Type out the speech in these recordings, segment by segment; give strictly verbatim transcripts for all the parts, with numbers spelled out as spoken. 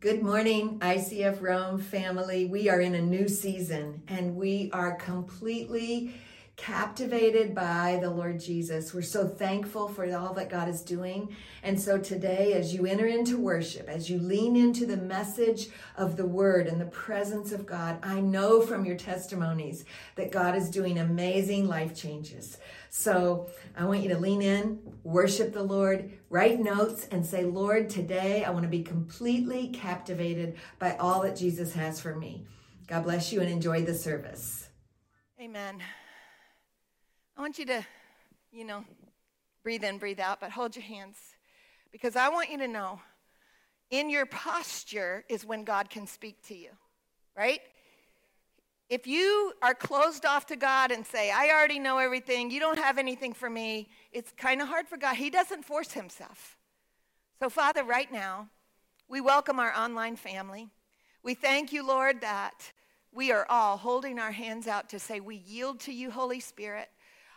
Good morning, I C F Rome family. We are in a new season and we are completely captivated by the Lord Jesus. We're so thankful for all that God is doing. And so today, as you enter into worship, as you lean into the message of the word and the presence of God, I know from your testimonies that God is doing amazing life changes. So I want you to lean in, worship the Lord, write notes and say, Lord, today I want to be completely captivated by all that Jesus has for me. God bless you and enjoy the service. Amen. I want you to, you know, breathe in, breathe out, but hold your hands, because I want you to know in your posture is when God can speak to you, right? If you are closed off to God and say, I already know everything, you don't have anything for me, it's kind of hard for God. He doesn't force himself. So, Father, right now, we welcome our online family. We thank you, Lord, that we are all holding our hands out to say we yield to you, Holy Spirit.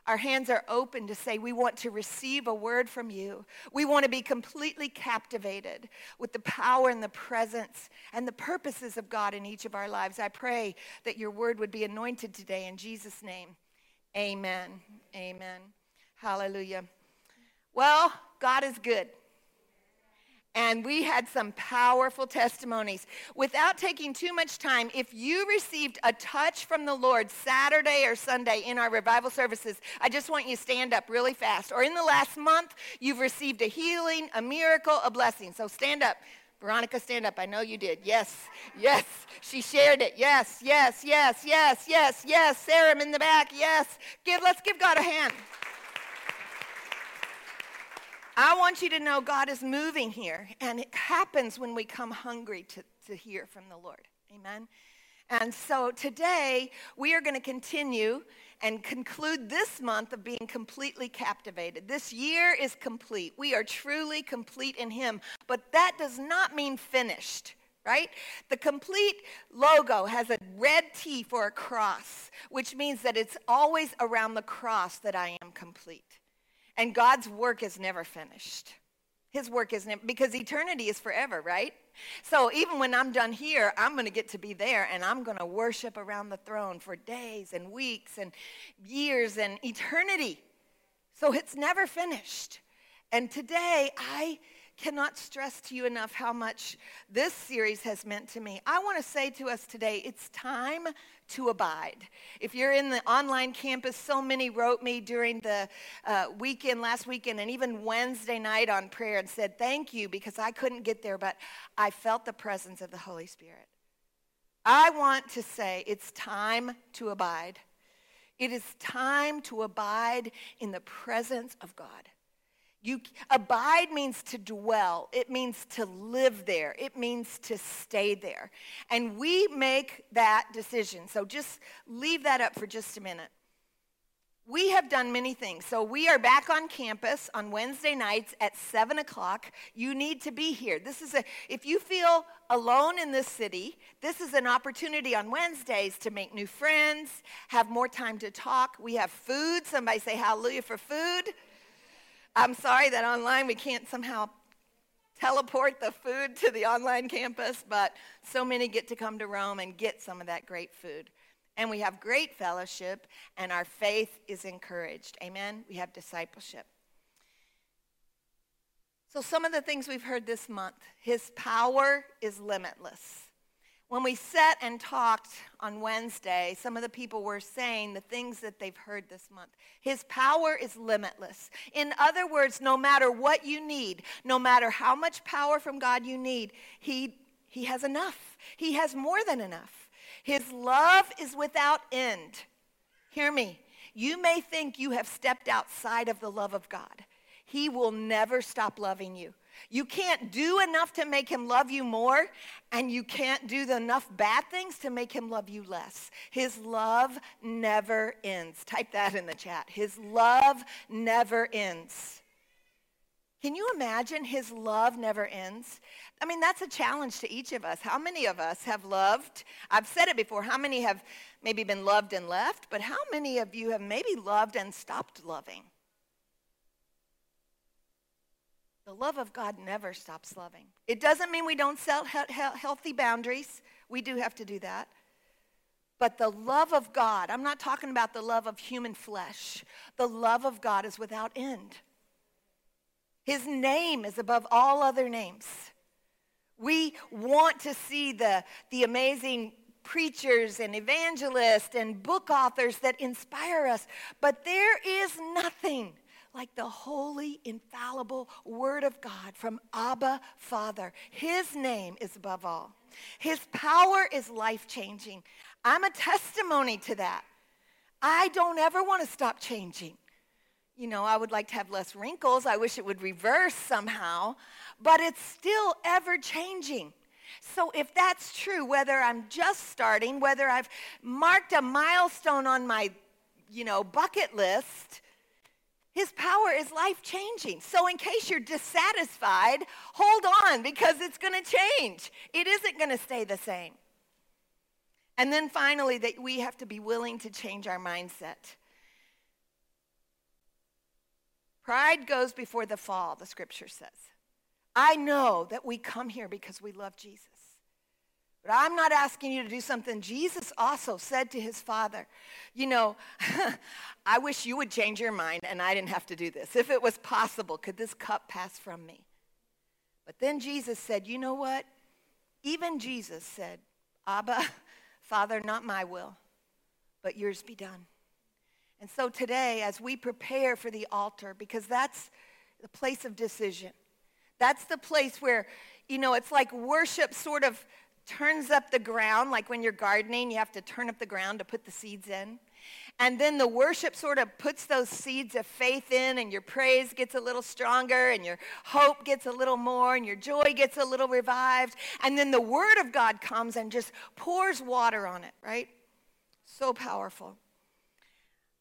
Our hands are open to say we want to receive a word from you. We want to be completely captivated with the power and the presence and the purposes of God in each of our lives. I pray that your word would be anointed today in Jesus' name. Amen. Amen. Hallelujah. Well, God is good. And we had some powerful testimonies. Without taking too much time, if you received a touch from the Lord Saturday or Sunday in our revival services, I just want you to stand up really fast. Or in the last month, you've received a healing, a miracle, a blessing. So stand up. Veronica, stand up. I know you did. Yes, yes. She shared it. Yes, yes, yes, yes, yes, yes. Sarah in the back. Yes. Give. Let's give God a hand. I want you to know God is moving here, and it happens when we come hungry to, to hear from the Lord. Amen? And so today, we are going to continue and conclude this month of being completely captivated. This year is complete. We are truly complete in him, but that does not mean finished. Right? The complete logo has a red T for a cross, which means that it's always around the cross that I am complete. And God's work is never finished. His work is never, because eternity is forever, right? So even when I'm done here, I'm going to get to be there, and I'm going to worship around the throne for days and weeks and years and eternity. So it's never finished. And today, I cannot stress to you enough how much this series has meant to me. I want to say to us today, it's time to abide. If you're in the online campus, so many wrote me during the uh, weekend, last weekend, and even Wednesday night on prayer and said, thank you, because I couldn't get there, but I felt the presence of the Holy Spirit. I want to say it's time to abide. It is time to abide in the presence of God. You, abide means to dwell. It means to live there. It means to stay there. And we make that decision. So just leave that up for just a minute. We have done many things. So we are back on campus on Wednesday nights at seven o'clock. You need to be here. This is a, if you feel alone in this city, this is an opportunity on Wednesdays to make new friends, have more time to talk. We have food. Somebody say hallelujah for food. I'm sorry that online we can't somehow teleport the food to the online campus, but so many get to come to Rome and get some of that great food. And we have great fellowship, and our faith is encouraged. Amen? We have discipleship. So some of the things we've heard this month, his power is limitless. When we sat and talked on Wednesday, some of the people were saying the things that they've heard this month. His power is limitless. In other words, no matter what you need, no matter how much power from God you need, he, he has enough. He has more than enough. His love is without end. Hear me. You may think you have stepped outside of the love of God. He will never stop loving you. You can't do enough to make him love you more, and you can't do enough bad things to make him love you less. His love never ends. Type that in the chat. His love never ends. Can you imagine his love never ends? I mean, that's a challenge to each of us. How many of us have loved? I've said it before. How many have maybe been loved and left? But how many of you have maybe loved and stopped loving? The love of God never stops loving. It doesn't mean we don't set healthy boundaries. We do have to do that. But the love of God, I'm not talking about the love of human flesh. The love of God is without end. His name is above all other names. We want to see the, the amazing preachers and evangelists and book authors that inspire us, but there is nothing like the holy, infallible Word of God from Abba, Father. His name is above all. His power is life-changing. I'm a testimony to that. I don't ever want to stop changing. You know, I would like to have less wrinkles. I wish it would reverse somehow, but it's still ever changing. So if that's true, whether I'm just starting, whether I've marked a milestone on my, you know, bucket list, His power is life-changing. So in case you're dissatisfied, hold on, because it's going to change. It isn't going to stay the same. And then finally, that we have to be willing to change our mindset. Pride goes before the fall, the scripture says. I know that we come here because we love Jesus. But I'm not asking you to do something. Jesus also said to his Father, you know, I wish you would change your mind and I didn't have to do this. If it was possible, could this cup pass from me? But then Jesus said, you know what? Even Jesus said, Abba, Father, not my will, but yours be done. And so today, as we prepare for the altar, because that's the place of decision. That's the place where, you know, it's like worship sort of turns up the ground, like when you're gardening, you have to turn up the ground to put the seeds in. And then the worship sort of puts those seeds of faith in, and your praise gets a little stronger, and your hope gets a little more, and your joy gets a little revived. And then the Word of God comes and just pours water on it, right? So powerful.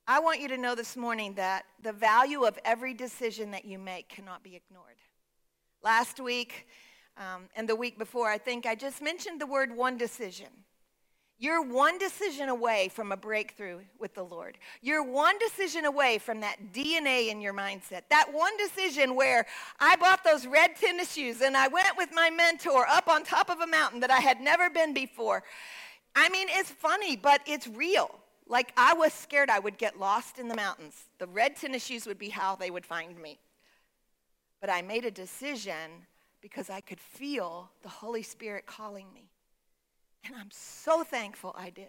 I want you to know this morning that the value of every decision that you make cannot be ignored. Last week um, and the week before, I think I just mentioned the word one decision. You're one decision away from a breakthrough with the Lord. You're one decision away from that D N A in your mindset. That one decision where I bought those red tennis shoes and I went with my mentor up on top of a mountain that I had never been before. I mean, it's funny, but it's real. Like, I was scared I would get lost in the mountains. The red tennis shoes would be how they would find me. But I made a decision because I could feel the Holy Spirit calling me. And I'm so thankful I did.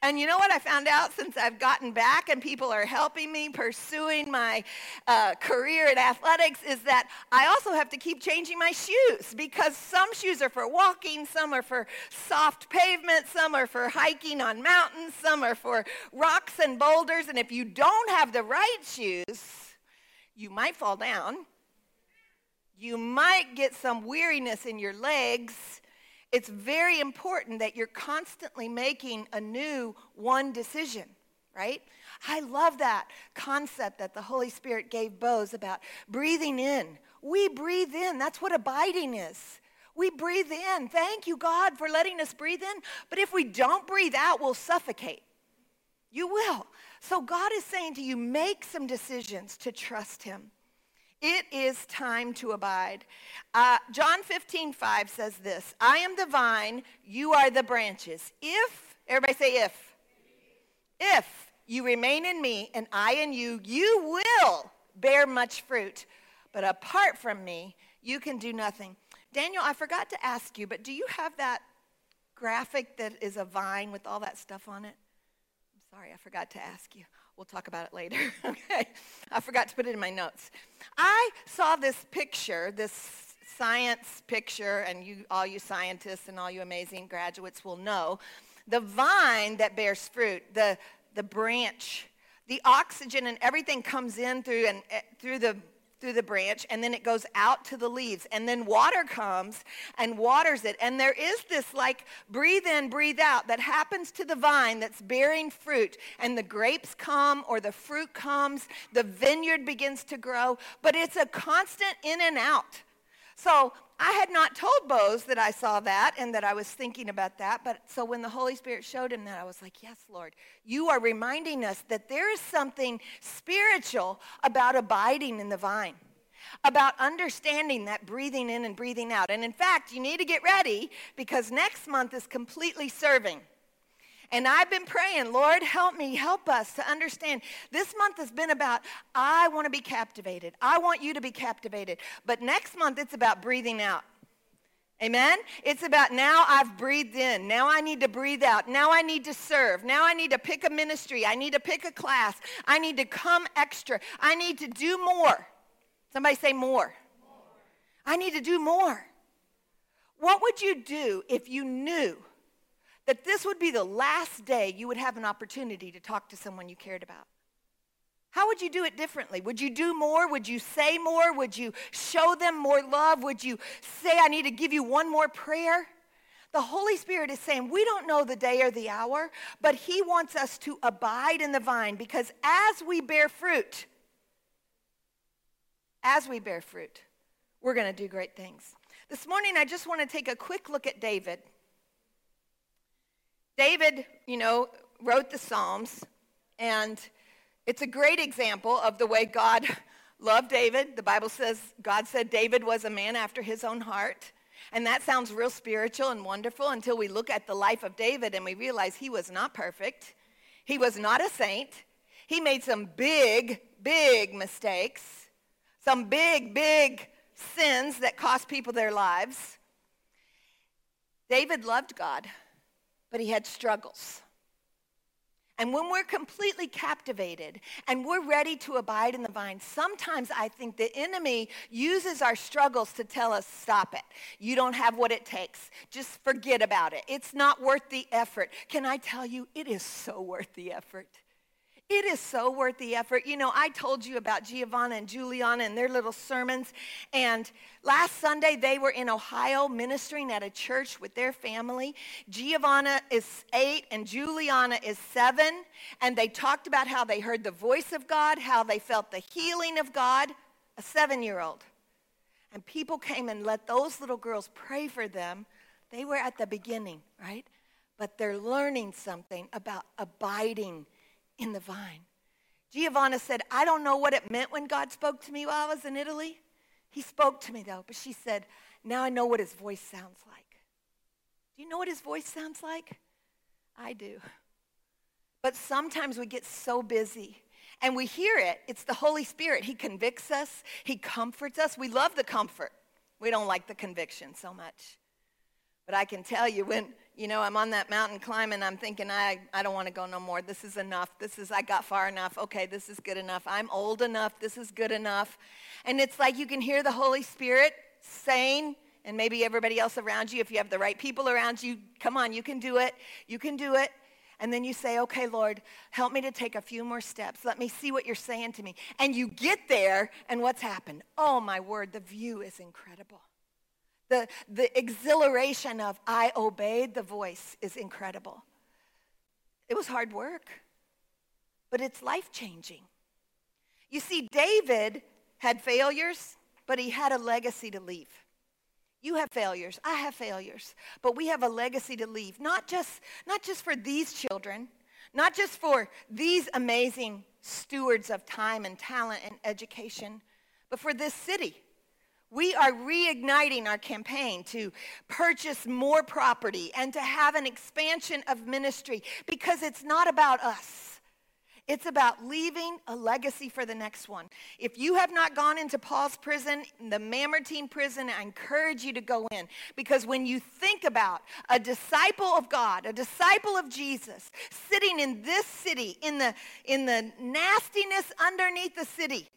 And you know what I found out since I've gotten back and people are helping me pursuing my uh, career in athletics is that I also have to keep changing my shoes, because some shoes are for walking, some are for soft pavement, some are for hiking on mountains, some are for rocks and boulders. And if you don't have the right shoes, you might fall down. You might get some weariness in your legs. It's very important that you're constantly making a new one decision, right? I love that concept that the Holy Spirit gave Bose about breathing in. We breathe in. That's what abiding is. We breathe in. Thank you, God, for letting us breathe in. But if we don't breathe out, we'll suffocate. You will. So God is saying to you, make some decisions to trust him. It is time to abide. Uh, John fifteen five says this, I am the vine, you are the branches. If, everybody say if. If you remain in me and I in you, you will bear much fruit. But apart from me, you can do nothing. Daniel, I forgot to ask you, but do you have that graphic that is a vine with all that stuff on it? I'm sorry, I forgot to ask you. We'll talk about it later, okay? I forgot to put it in my notes. I saw this picture, this science picture, and you, all you scientists and all you amazing graduates will know, the vine that bears fruit, the, the branch, the oxygen and everything comes in through and uh, through the through the branch, and then it goes out to the leaves, and then water comes and waters it. And there is this like breathe in, breathe out that happens to the vine that's bearing fruit, and the grapes come or the fruit comes, the vineyard begins to grow, but it's a constant in and out. So I had not told Bose that I saw that and that I was thinking about that, but so when the Holy Spirit showed him that, I was like, yes, Lord, you are reminding us that there is something spiritual about abiding in the vine. about understanding that breathing in and breathing out. And in fact, you need to get ready because next month is completely serving. And I've been praying, Lord, help me, help us to understand. This month has been about, I want to be captivated. I want you to be captivated. But next month, it's about breathing out. Amen? It's about now I've breathed in. Now I need to breathe out. Now I need to serve. Now I need to pick a ministry. I need to pick a class. I need to come extra. I need to do more. Somebody say more. more. I need to do more. What would you do if you knew that this would be the last day you would have an opportunity to talk to someone you cared about? How would you do it differently? Would you do more? Would you say more? Would you show them more love? Would you say, I need to give you one more prayer? The Holy Spirit is saying, we don't know the day or the hour, but he wants us to abide in the vine because as we bear fruit, as we bear fruit, we're going to do great things. This morning, I just want to take a quick look at David. David, you know, wrote the Psalms, and it's a great example of the way God loved David. The Bible says, God said David was a man after his own heart. And that sounds real spiritual and wonderful until we look at the life of David and we realize he was not perfect. He was not a saint. He made some big, big mistakes, some big, big sins that cost people their lives. David loved God, but he had struggles. And when we're completely captivated and we're ready to abide in the vine, sometimes I think the enemy uses our struggles to tell us, stop it. You don't have what it takes. Just forget about it. It's not worth the effort. Can I tell you, it is so worth the effort. It is so worth the effort. You know, I told you about Giovanna and Juliana and their little sermons. And last Sunday, they were in Ohio ministering at a church with their family. Giovanna is eight and Juliana is seven. And they talked about how they heard the voice of God, how they felt the healing of God, a seven-year-old. And people came and let those little girls pray for them. They were at the beginning, right? But they're learning something about abiding in the vine. Giovanna said, I don't know what it meant when God spoke to me while I was in Italy. He spoke to me though, but she said, now I know what his voice sounds like. Do you know what his voice sounds like? I do. But sometimes we get so busy and we hear it. It's the Holy Spirit. He convicts us. He comforts us. We love the comfort. We don't like the conviction so much. But I can tell you when, you know, I'm on that mountain climbing, I'm thinking, I, I don't want to go no more. This is enough. This is, I got far enough. Okay, this is good enough. I'm old enough. This is good enough. And it's like you can hear the Holy Spirit saying, and maybe everybody else around you, if you have the right people around you, come on, you can do it. You can do it. And then you say, okay, Lord, help me to take a few more steps. Let me see what you're saying to me. And you get there, and what's happened? Oh, my word, the view is incredible. The, the exhilaration of I obeyed the voice is incredible. It was hard work, but it's life-changing. You see, David had failures, but he had a legacy to leave. You have failures. I have failures. But we have a legacy to leave, not just, not just for these children, not just for these amazing stewards of time and talent and education, but for this city. We are reigniting our campaign to purchase more property and to have an expansion of ministry because it's not about us. It's about leaving a legacy for the next one. If you have not gone into Paul's prison, the Mamertine prison, I encourage you to go in because when you think about a disciple of God, a disciple of Jesus, sitting in this city, in the, in the nastiness underneath the city,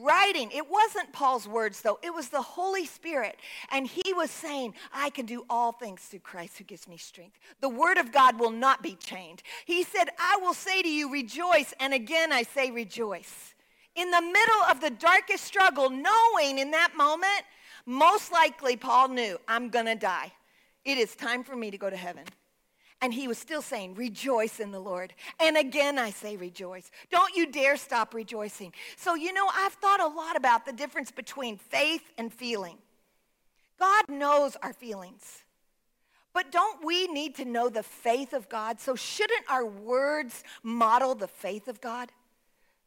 writing, it wasn't Paul's words though, it was the Holy Spirit. And he was saying, I can do all things through Christ who gives me strength. The word of God will not be chained. He said, I will say to you, rejoice. And again, I say rejoice. In the middle of the darkest struggle, knowing in that moment, most likely Paul knew, I'm going to die. It is time for me to go to heaven. And he was still saying, rejoice in the Lord. And again, I say rejoice. Don't you dare stop rejoicing. So, you know, I've thought a lot about the difference between faith and feeling. God knows our feelings. But don't we need to know the faith of God? So shouldn't our words model the faith of God?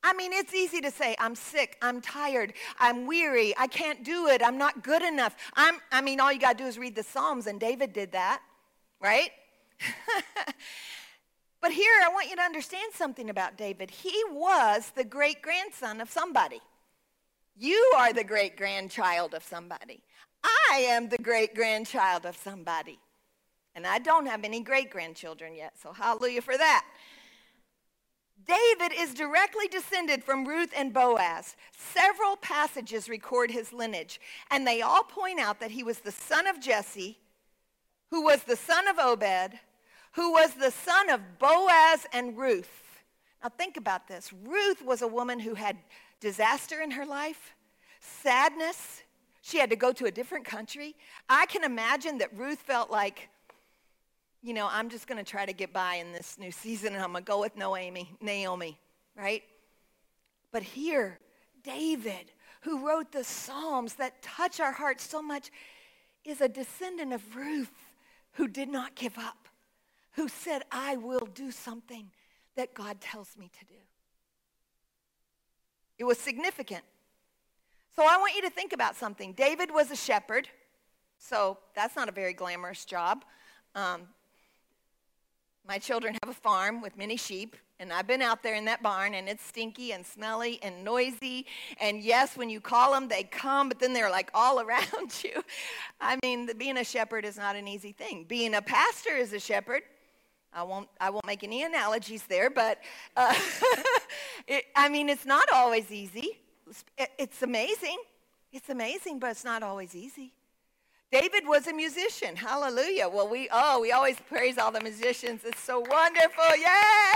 I mean, it's easy to say, I'm sick, I'm tired, I'm weary, I can't do it, I'm not good enough. I'm, I mean, all you got to do is read the Psalms, and David did that, right? But here, I want you to understand something about David. He was the great-grandson of somebody. You are the great-grandchild of somebody. I am the great-grandchild of somebody. And I don't have any great-grandchildren yet, so hallelujah for that. David is directly descended from Ruth and Boaz. Several passages record his lineage, and they all point out that he was the son of Jesse, who was the son of Obed, who was the son of Boaz and Ruth. Now think about this. Ruth was a woman who had disaster in her life, sadness. She had to go to a different country. I can imagine that Ruth felt like, you know, I'm just going to try to get by in this new season, and I'm going to go with Naomi, Naomi, right? But here, David, who wrote the Psalms that touch our hearts so much, is a descendant of Ruth who did not give up, who said, I will do something that God tells me to do. It was significant. So I want you to think about something. David was a shepherd, so that's not a very glamorous job. Um, My children have a farm with many sheep, and I've been out there in that barn, and it's stinky and smelly and noisy. And yes, when you call them, they come, but then they're like all around you. I mean, the, being a shepherd is not an easy thing. Being a pastor is a shepherd. I won't, I won't make any analogies there, but uh, it, I mean, it's not always easy. It, it's amazing. It's amazing, but it's not always easy. David was a musician. Hallelujah. Well, we, oh, we always praise all the musicians. It's so wonderful. Yeah.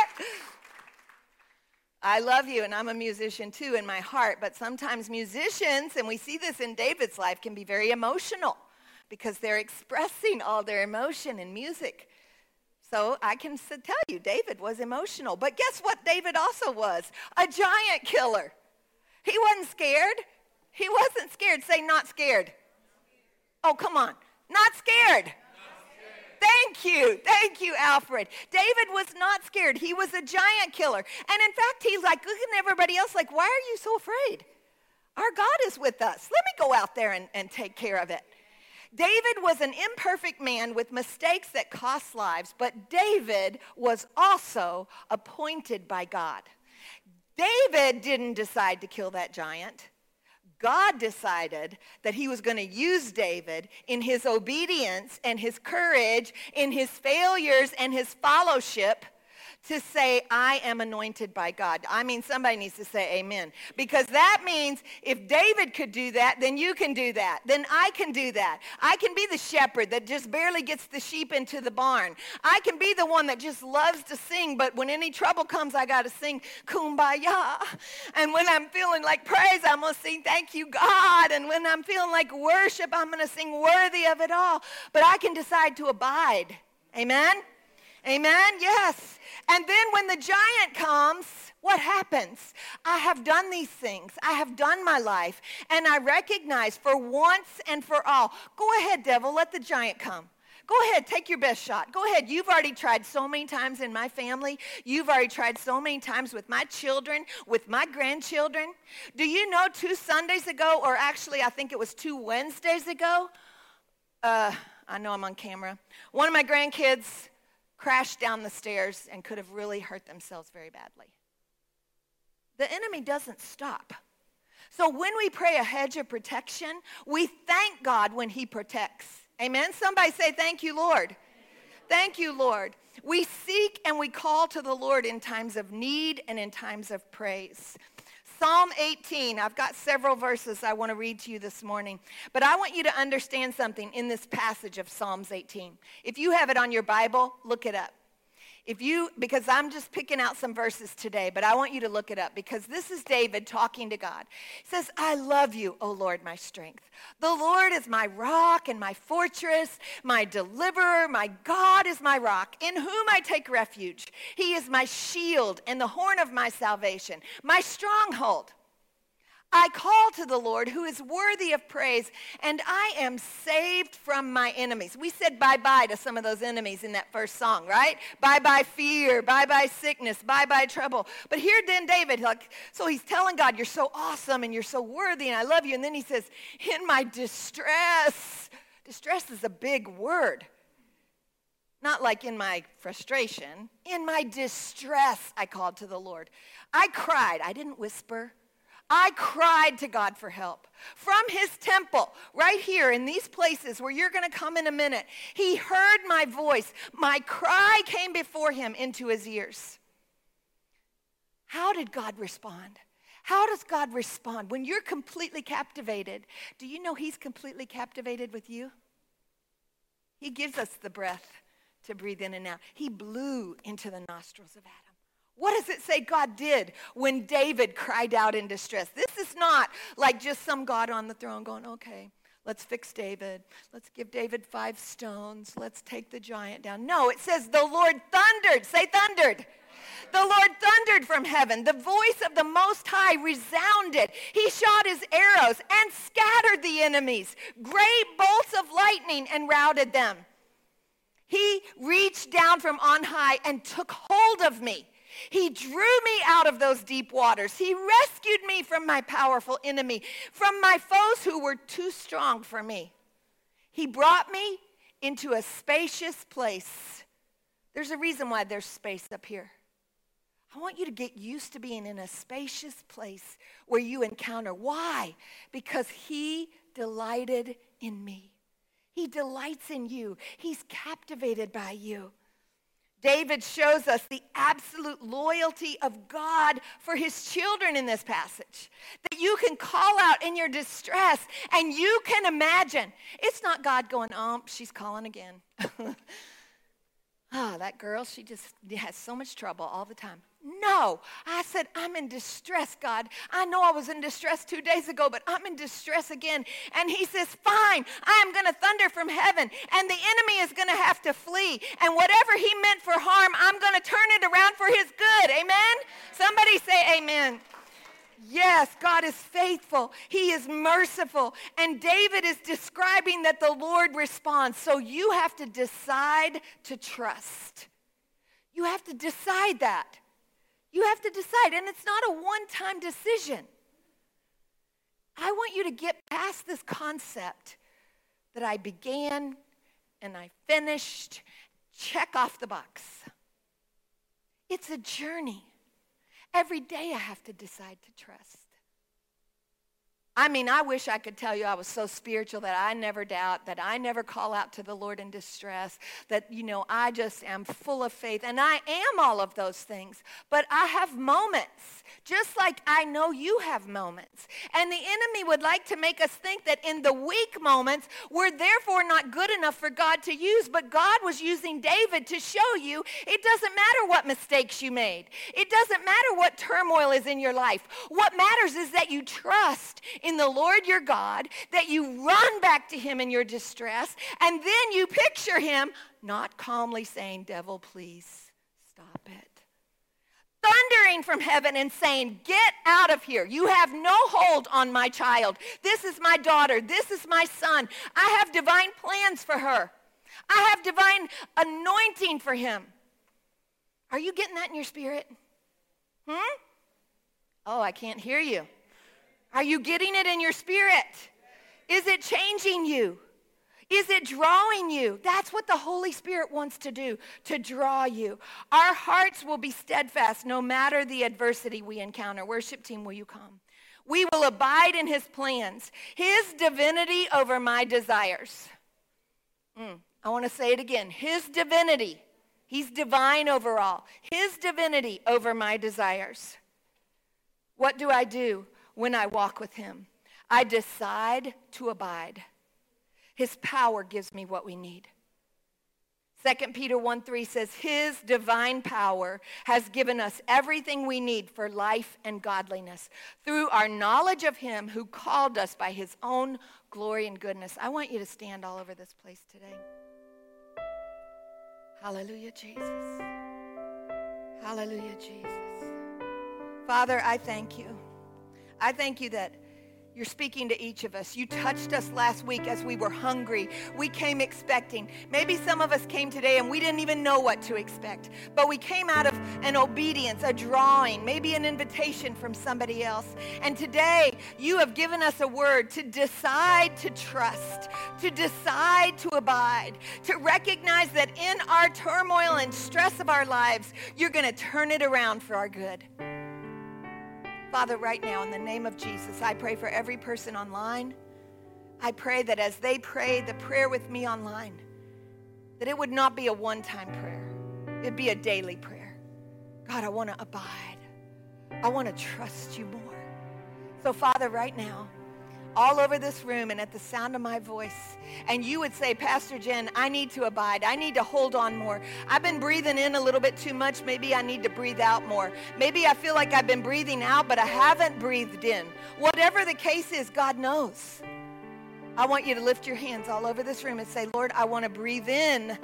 I love you, and I'm a musician too in my heart, but sometimes musicians, and we see this in David's life, can be very emotional because they're expressing all their emotion in music. So I can tell you, David was emotional. But guess what David also was? A giant killer. He wasn't scared. He wasn't scared. Say, not scared. Oh, come on. Not scared. Not scared. Thank you. Thank you, Alfred. David was not scared. He was a giant killer. And in fact, he's like looking at everybody else like, why are you so afraid? Our God is with us. Let me go out there and, and take care of it. David was an imperfect man with mistakes that cost lives, but David was also appointed by God. David didn't decide to kill that giant. God decided that he was going to use David in his obedience and his courage, in his failures and his fellowship, to say, I am anointed by God. I mean, somebody needs to say amen. Because that means if David could do that, then you can do that. Then I can do that. I can be the shepherd that just barely gets the sheep into the barn. I can be the one that just loves to sing, but when any trouble comes, I got to sing Kumbaya. And when I'm feeling like praise, I'm going to sing thank you, God. And when I'm feeling like worship, I'm going to sing worthy of it all. But I can decide to abide. Amen? Amen? Yes. And then when the giant comes, what happens? I have done these things. I have done my life. And I recognize for once and for all, go ahead, devil, let the giant come. Go ahead, take your best shot. Go ahead. You've already tried so many times in my family. You've already tried so many times with my children, with my grandchildren. Do you know two Sundays ago, or actually I think it was two Wednesdays ago, uh, I know I'm on camera, one of my grandkids crashed down the stairs and could have really hurt themselves very badly. The enemy doesn't stop. So when we pray a hedge of protection, we thank God when he protects. Amen? Somebody say, thank you, Lord. Thank you, Lord. We seek and we call to the Lord in times of need and in times of praise. Psalm eighteen, I've got several verses I want to read to you this morning, but I want you to understand something in this passage of Psalms eighteen. If you have it on your Bible, look it up. If you, because I'm just picking out some verses today, but I want you to look it up because this is David talking to God. He says, I love you, O Lord, my strength. The Lord is my rock and my fortress, my deliverer, my God is my rock, in whom I take refuge. He is my shield and the horn of my salvation, my stronghold. I call to the Lord who is worthy of praise, and I am saved from my enemies. We said bye-bye to some of those enemies in that first song, right? Bye-bye fear, bye-bye sickness, bye-bye trouble. But here then David, like, so he's telling God, you're so awesome and you're so worthy and I love you. And then he says, in my distress. Distress is a big word. Not like in my frustration. In my distress, I called to the Lord. I cried. I didn't whisper. I cried to God for help. From his temple, right here in these places where you're going to come in a minute, he heard my voice. My cry came before him into his ears. How did God respond? How does God respond? When you're completely captivated, do you know he's completely captivated with you? He gives us the breath to breathe in and out. He blew into the nostrils of Adam. What does it say God did when David cried out in distress? This is not like just some God on the throne going, okay, let's fix David. Let's give David five stones. Let's take the giant down. No, it says the Lord thundered. Say thundered. The Lord thundered from heaven. The voice of the Most High resounded. He shot his arrows and scattered the enemies. Great bolts of lightning and routed them. He reached down from on high and took hold of me. He drew me out of those deep waters. He rescued me from my powerful enemy, from my foes who were too strong for me. He brought me into a spacious place. There's a reason why there's space up here. I want you to get used to being in a spacious place where you encounter. Why? Because he delighted in me. He delights in you. He's captivated by you. David shows us the absolute loyalty of God for his children in this passage. That you can call out in your distress and you can imagine. It's not God going, oh, she's calling again. Oh, that girl, she just has so much trouble all the time. No, I said, I'm in distress, God. I know I was in distress two days ago, but I'm in distress again. And he says, fine, I am going to thunder from heaven, and the enemy is going to have to flee. And whatever he meant for harm, I'm going to turn it around for his good. Amen? Somebody say amen. Yes, God is faithful. He is merciful. And David is describing that the Lord responds. So you have to decide to trust. You have to decide that. You have to decide, and it's not a one-time decision. I want you to get past this concept that I began and I finished. Check off the box. It's a journey. Every day I have to decide to trust. I mean, I wish I could tell you I was so spiritual that I never doubt, that I never call out to the Lord in distress, that, you know, I just am full of faith, and I am all of those things. But I have moments, just like I know you have moments. And the enemy would like to make us think that in the weak moments, we're therefore not good enough for God to use, but God was using David to show you it doesn't matter what mistakes you made. It doesn't matter what turmoil is in your life. What matters is that you trust in the Lord your God, that you run back to him in your distress, and then you picture him not calmly saying, devil, please stop it. Thundering from heaven and saying, get out of here. You have no hold on my child. This is my daughter. This is my son. I have divine plans for her. I have divine anointing for him. Are you getting that in your spirit? Hmm? Oh, I can't hear you. Are you getting it in your spirit? Is it changing you? Is it drawing you? That's what the Holy Spirit wants to do, to draw you. Our hearts will be steadfast no matter the adversity we encounter. Worship team, will you come? We will abide in his plans, his divinity over my desires. Mm, I want to say it again. His divinity. He's divine over all. His divinity over my desires. What do I do? When I walk with him, I decide to abide. His power gives me what we need. Second Peter one three says, his divine power has given us everything we need for life and godliness through our knowledge of him who called us by his own glory and goodness. I want you to stand all over this place today. Hallelujah, Jesus. Hallelujah, Jesus. Father, I thank you. I thank you that you're speaking to each of us. You touched us last week as we were hungry. We came expecting. Maybe some of us came today and we didn't even know what to expect. But we came out of an obedience, a drawing, maybe an invitation from somebody else. And today you have given us a word to decide to trust, to decide to abide, to recognize that in our turmoil and stress of our lives, you're going to turn it around for our good. Father, right now, in the name of Jesus, I pray for every person online. I pray that as they pray the prayer with me online, that it would not be a one-time prayer. It'd be a daily prayer. God, I want to abide. I want to trust you more. So, Father, right now, all over this room and at the sound of my voice, and you would say, Pastor Jen, I need to abide. I need to hold on more. I've been breathing in a little bit too much. Maybe I need to breathe out more. Maybe I feel like I've been breathing out, but I haven't breathed in. Whatever the case is, God knows. I want you to lift your hands all over this room and say, Lord, I want to breathe in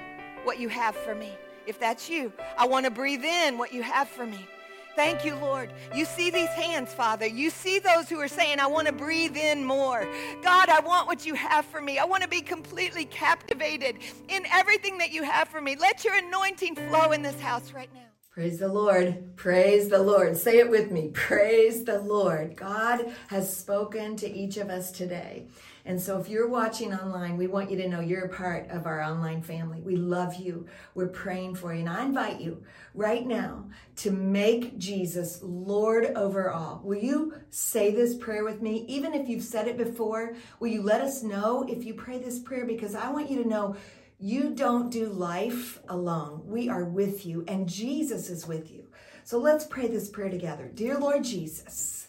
what you have for me. If that's you, I want to breathe in what you have for me. Thank you, Lord. You see these hands, Father. You see those who are saying, I want to breathe in more. God, I want what you have for me. I want to be completely captivated in everything that you have for me. Let your anointing flow in this house right now. Praise the Lord. Praise the Lord. Say it with me. Praise the Lord. God has spoken to each of us today. And so if you're watching online, we want you to know you're a part of our online family. We love you. We're praying for you. And I invite you right now to make Jesus Lord over all. Will you say this prayer with me? Even if you've said it before, will you let us know if you pray this prayer? Because I want you to know you don't do life alone. We are with you, and Jesus is with you. So let's pray this prayer together. Dear Lord Jesus,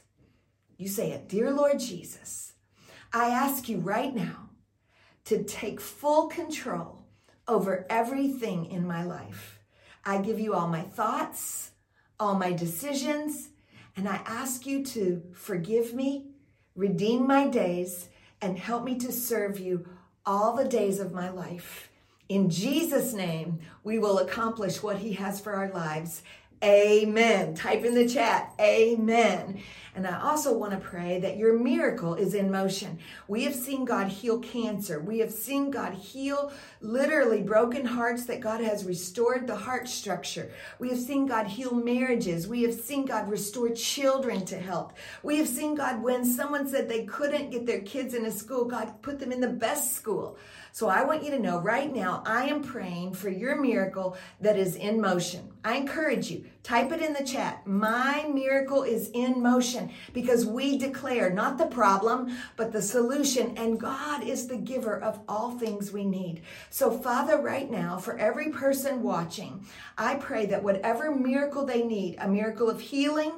you say it. Dear Lord Jesus, I ask you right now to take full control over everything in my life. I give you all my thoughts, all my decisions, and I ask you to forgive me, redeem my days, and help me to serve you all the days of my life. In Jesus' name, we will accomplish what he has for our lives. Amen. Type in the chat, amen. And I also want to pray that your miracle is in motion. We have seen God heal cancer. We have seen God heal literally broken hearts, that God has restored the heart structure. We have seen God heal marriages. We have seen God restore children to health. We have seen God, when someone said they couldn't get their kids in a school, God put them in the best school. So I want you to know right now, I am praying for your miracle that is in motion. I encourage you, type it in the chat. My miracle is in motion, because we declare not the problem, but the solution. And God is the giver of all things we need. So Father, right now, for every person watching, I pray that whatever miracle they need, a miracle of healing,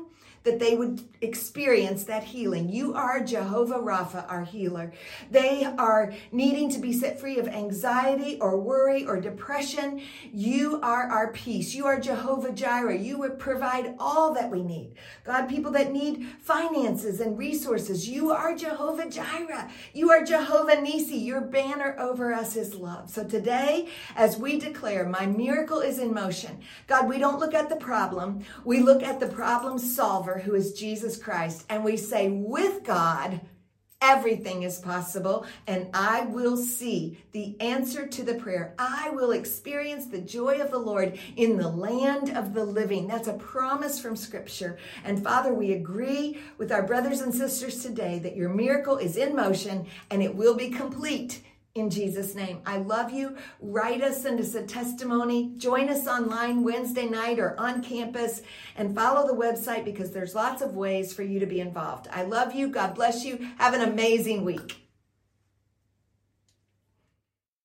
that they would experience that healing. You are Jehovah Rapha, our healer. They are needing to be set free of anxiety or worry or depression. You are our peace. You are Jehovah Jireh. You would provide all that we need. God, people that need finances and resources, you are Jehovah Jireh. You are Jehovah Nisi. Your banner over us is love. So today, as we declare, my miracle is in motion. God, we don't look at the problem. We look at the problem solver, who is Jesus Christ, and we say, with God, everything is possible, and I will see the answer to the prayer. I will experience the joy of the Lord in the land of the living. That's a promise from Scripture. And Father, we agree with our brothers and sisters today that your miracle is in motion, and it will be complete. In Jesus' name, I love you. Write us, send us a testimony. Join us online Wednesday night or on campus, and follow the website, because there's lots of ways for you to be involved. I love you. God bless you. Have an amazing week.